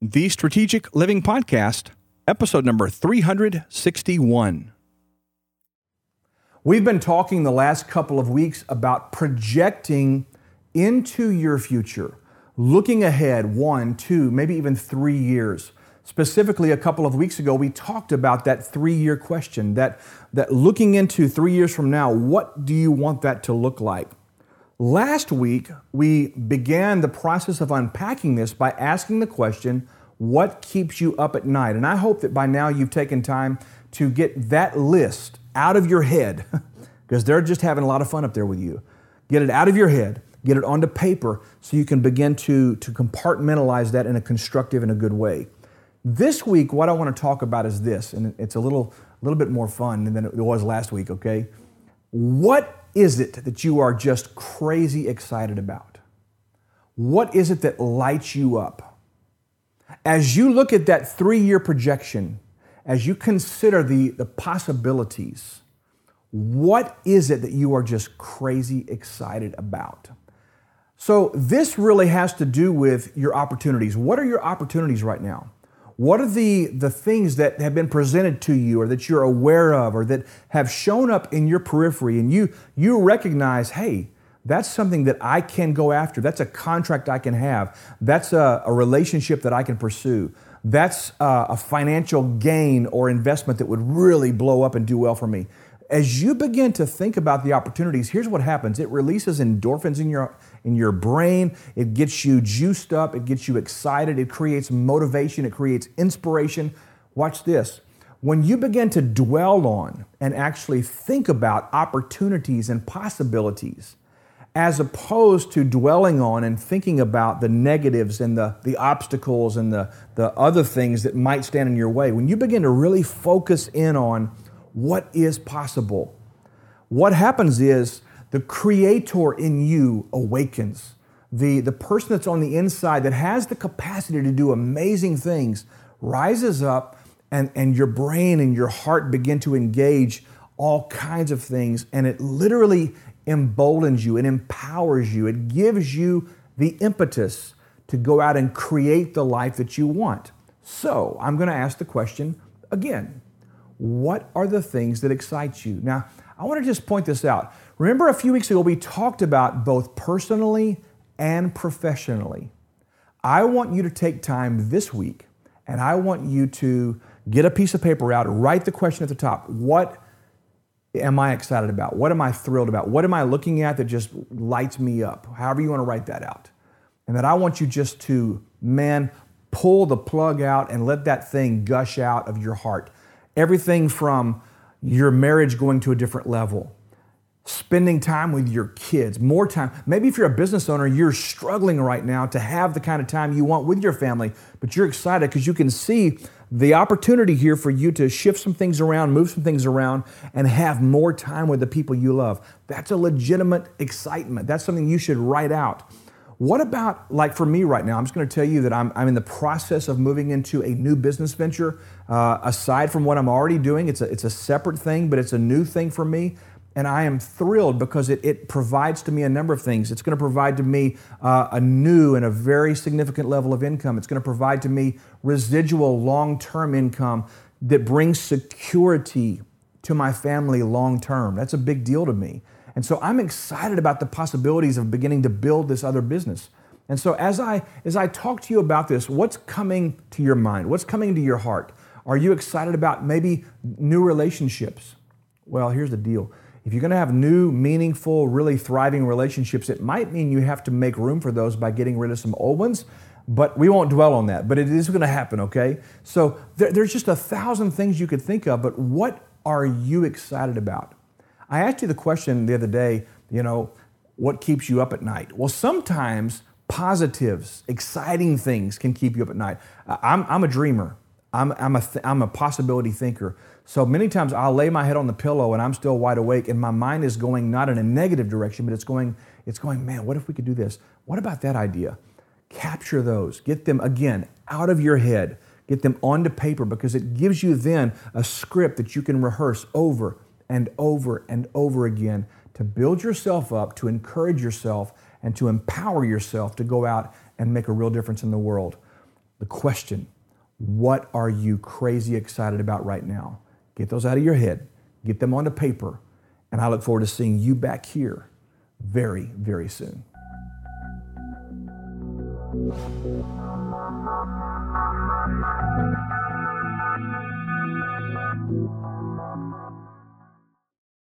The Strategic Living Podcast, episode number 361. We've been talking the last couple of weeks about projecting into your future, looking ahead 1, 2, maybe even 3 years. Specifically, a couple of weeks ago, we talked about that 3-year question, that looking into 3 years from now, what do you want that to look like? Last week, we began the process of unpacking this by asking the question, what keeps you up at night? And I hope that by now you've taken time to get that list out of your head, because they're just having a lot of fun up there with you. Get it out of your head, get it onto paper, so you can begin to compartmentalize that in a constructive and a good way. This week, what I want to talk about is this, and it's a little bit more fun than it was last week, okay? What is it that you are just crazy excited about? What is it that lights you up? As you look at that 3-year projection, as you consider the possibilities, what is it that you are just crazy excited about? So this really has to do with your opportunities. What are your opportunities right now? What are the things that have been presented to you, or that you're aware of, or that have shown up in your periphery, and you recognize, hey, that's something that I can go after. That's a contract I can have. That's a relationship that I can pursue. That's a financial gain or investment that would really blow up and do well for me. As you begin to think about the opportunities, here's what happens. It releases endorphins in your brain. It gets you juiced up. It gets you excited. It creates motivation. It creates inspiration. Watch this. When you begin to dwell on and actually think about opportunities and possibilities, as opposed to dwelling on and thinking about the negatives and the obstacles and the other things that might stand in your way, when you begin to really focus in on what is possible, what happens is the creator in you awakens. The person that's on the inside that has the capacity to do amazing things rises up, and your brain and your heart begin to engage all kinds of things, and it literally emboldens you, it empowers you, it gives you the impetus to go out and create the life that you want. So I'm going to ask the question again. What are the things that excite you? Now, I want to just point this out. Remember a few weeks ago, we talked about both personally and professionally. I want you to take time this week, and I want you to get a piece of paper out, write the question at the top. What am I excited about? What am I thrilled about? What am I looking at that just lights me up? However you want to write that out. And then I want you just to, pull the plug out and let that thing gush out of your heart. Everything from your marriage going to a different level, spending time with your kids, more time. Maybe if you're a business owner, you're struggling right now to have the kind of time you want with your family, but you're excited because you can see the opportunity here for you to shift some things around, move some things around, and have more time with the people you love. That's a legitimate excitement. That's something you should write out. What about, like for me right now, I'm just going to tell you that I'm in the process of moving into a new business venture. Aside from what I'm already doing, it's a separate thing, but it's a new thing for me. And I am thrilled because it provides to me a number of things. It's going to provide to me a new and a very significant level of income. It's going to provide to me residual long-term income that brings security to my family long-term. That's a big deal to me. And so I'm excited about the possibilities of beginning to build this other business. And so as I talk to you about this, what's coming to your mind? What's coming to your heart? Are you excited about maybe new relationships? Well, here's the deal. If you're going to have new, meaningful, really thriving relationships, it might mean you have to make room for those by getting rid of some old ones. But we won't dwell on that. But it is going to happen, okay? So there's just 1,000 things you could think of, but what are you excited about? I asked you the question the other day, what keeps you up at night? Well, sometimes positives, exciting things can keep you up at night. I'm a dreamer. I'm a possibility thinker. So many times I'll lay my head on the pillow and I'm still wide awake, and my mind is going not in a negative direction, but it's going, what if we could do this? What about that idea? Capture those. Get them, again, out of your head. Get them onto paper, because it gives you then a script that you can rehearse over and over and over again to build yourself up, to encourage yourself, and to empower yourself to go out and make a real difference in the world. the question, what are you crazy excited about right now? Get those out of your head, get them onto paper, and I look forward to seeing you back here very, very soon.